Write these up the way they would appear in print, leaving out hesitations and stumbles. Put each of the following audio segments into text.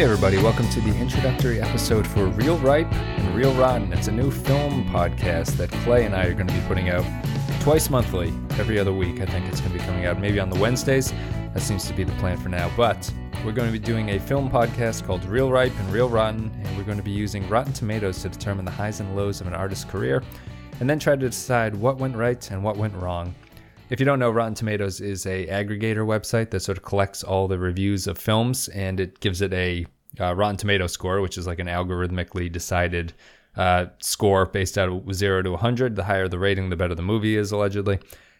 Hey everybody, welcome to the introductory episode for Real Ripe and Real Rotten. It's a new film podcast that Clay and I are going to be putting out twice monthly, every other week. I think it's going to be coming out maybe on the Wednesdays. That seems to be the plan for now, but we're going to be doing a film podcast called Real Ripe and Real Rotten, and we're going to be using Rotten Tomatoes to determine the highs and lows of an artist's career, and then try to decide what went right and what went wrong. If you don't know, Rotten Tomatoes is an aggregator website that sort of collects all the reviews of films, and it gives it a Rotten Tomato score, which is like an algorithmically decided score based out of 0 to 100. The higher the rating, the better the movie is, allegedly.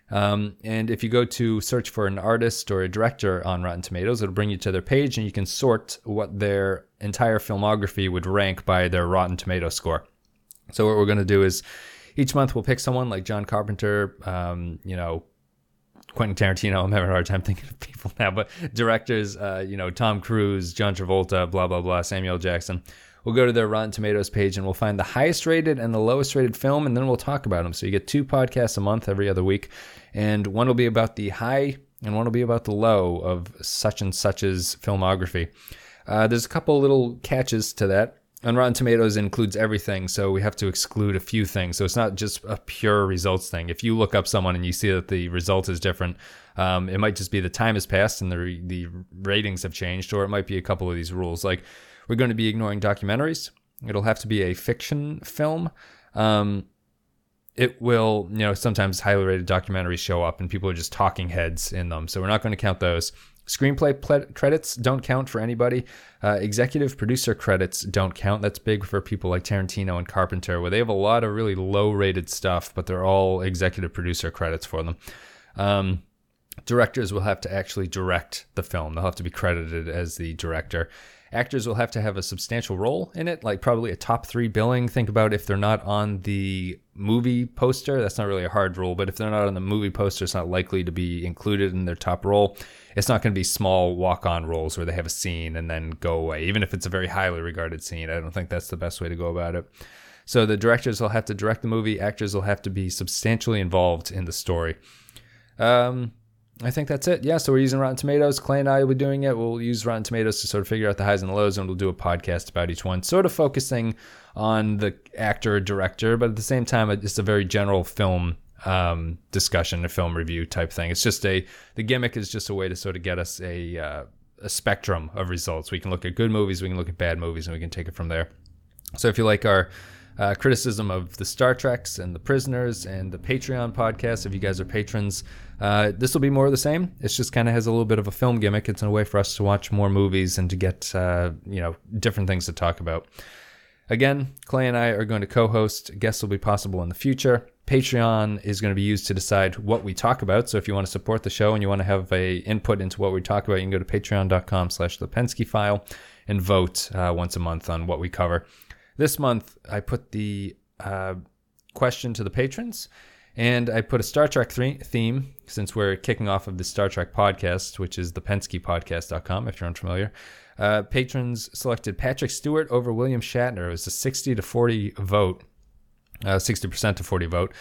And if you go to search for an artist or a director on Rotten Tomatoes, it'll bring you to their page, and you can sort what their entire filmography would rank by their Rotten Tomato score. So what we're going to do is each month we'll pick someone like John Carpenter, Quentin Tarantino, I'm having a hard time thinking of people now, but directors, Tom Cruise, John Travolta, blah, blah, blah, Samuel Jackson. We'll go to their Rotten Tomatoes page and we'll find the highest rated and the lowest rated film, and then we'll talk about them. So you get two podcasts a month every other week, and one will be about the high and one will be about the low of such and such's filmography. There's a couple little catches to that. And Rotten Tomatoes includes everything, so we have to exclude a few things. So it's not just a pure results thing. If you look up someone and you see that the result is different, it might just be the time has passed and the ratings have changed, or it might be a couple of these rules. Like, we're going to be ignoring documentaries. It'll have to be a fiction film. It will, sometimes highly rated documentaries show up and people are just talking heads in them. So we're not going to count those. Screenplay credits don't count for anybody. Executive producer credits don't count. That's big for people like Tarantino and Carpenter, where they have a lot of really low-rated stuff, but they're all executive producer credits for them. Directors will have to actually direct the film. They'll have to be credited as the director. Actors will have to have a substantial role in it, like probably a top 3 billing. Think about if they're not on the movie poster. That's not really a hard rule, but if they're not on the movie poster, it's not likely to be included in their top role. It's not going to be small walk-on roles where they have a scene and then go away. Even if it's a very highly regarded scene, I don't think that's the best way to go about it. So the directors will have to direct the movie. Actors will have to be substantially involved in the story. I think that's it. Yeah, so we're using Rotten Tomatoes. Clay and I will be doing it. We'll use Rotten Tomatoes to sort of figure out the highs and the lows, and we'll do a podcast about each one, sort of focusing on the actor or director, but at the same time, it's a very general film discussion, a film review type thing. It's just the gimmick is just a way to sort of get us a spectrum of results. We can look at good movies, we can look at bad movies, and we can take it from there. So if you like our criticism of the Star Treks and the Prisoners and the Patreon podcast, if you guys are patrons, this will be more of the same. It just kind of has a little bit of a film gimmick. It's a way for us to watch more movies and to get different things to talk about. Again, Clay and I are going to co-host. Guests will be possible in the future. Patreon is going to be used to decide what we talk about. So if you want to support the show and you want to have a input into what we talk about, you can go to patreon.com/the Penske File and vote once a month on what we cover. This month, I put the question to the patrons, and I put a Star Trek theme, since we're kicking off of the Star Trek podcast, which is the PenskePodcast.com, if you're unfamiliar. Patrons selected Patrick Stewart over William Shatner. It was a 60-40 vote, 60% to 40 vote,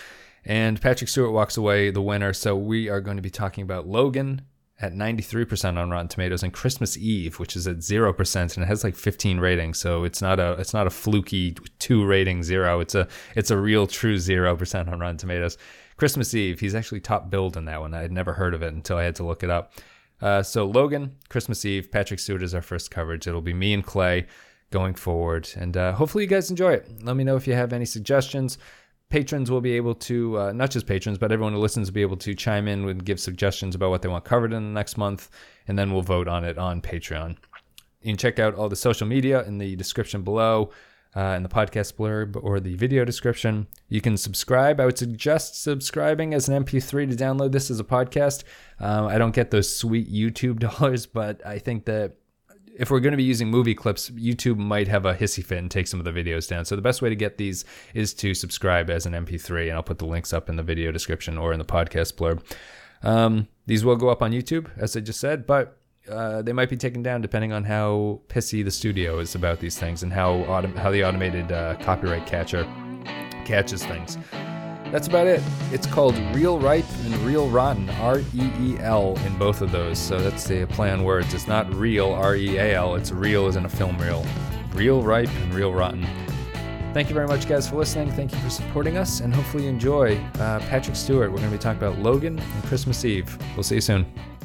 and Patrick Stewart walks away the winner, so we are going to be talking about Logan at 93% on Rotten Tomatoes, and Christmas Eve, which is at 0%, and it has like 15 ratings, so it's not a fluky 2-rating 0. It's a real true 0% on Rotten Tomatoes. Christmas Eve, he's actually top billed in that one. I had never heard of it until I had to look it up. So Logan, Christmas Eve, Patrick Stewart is our first coverage. It'll be me and Clay going forward, and hopefully you guys enjoy it. Let me know if you have any suggestions. Patrons will be able to, not just patrons, but everyone who listens will be able to chime in and give suggestions about what they want covered in the next month, and then we'll vote on it on Patreon. You can check out all the social media in the description below, in the podcast blurb or the video description. You can subscribe. I would suggest subscribing as an MP3 to download this as a podcast. I don't get those sweet YouTube dollars, but I think that if we're going to be using movie clips, YouTube might have a hissy fit and take some of the videos down. So the best way to get these is to subscribe as an MP3, and I'll put the links up in the video description or in the podcast blurb. These will go up on YouTube, as I just said, but they might be taken down depending on how pissy the studio is about these things and how the automated copyright catcher catches things. That's about it. It's called Real Ripe and Real Rotten, R-E-E-L in both of those. So that's the play on words. It's not real, R-E-A-L. It's real as in a film reel. Real Ripe and Real Rotten. Thank you very much, guys, for listening. Thank you for supporting us, and hopefully you enjoy Patrick Stewart. We're going to be talking about Logan and Christmas Eve. We'll see you soon.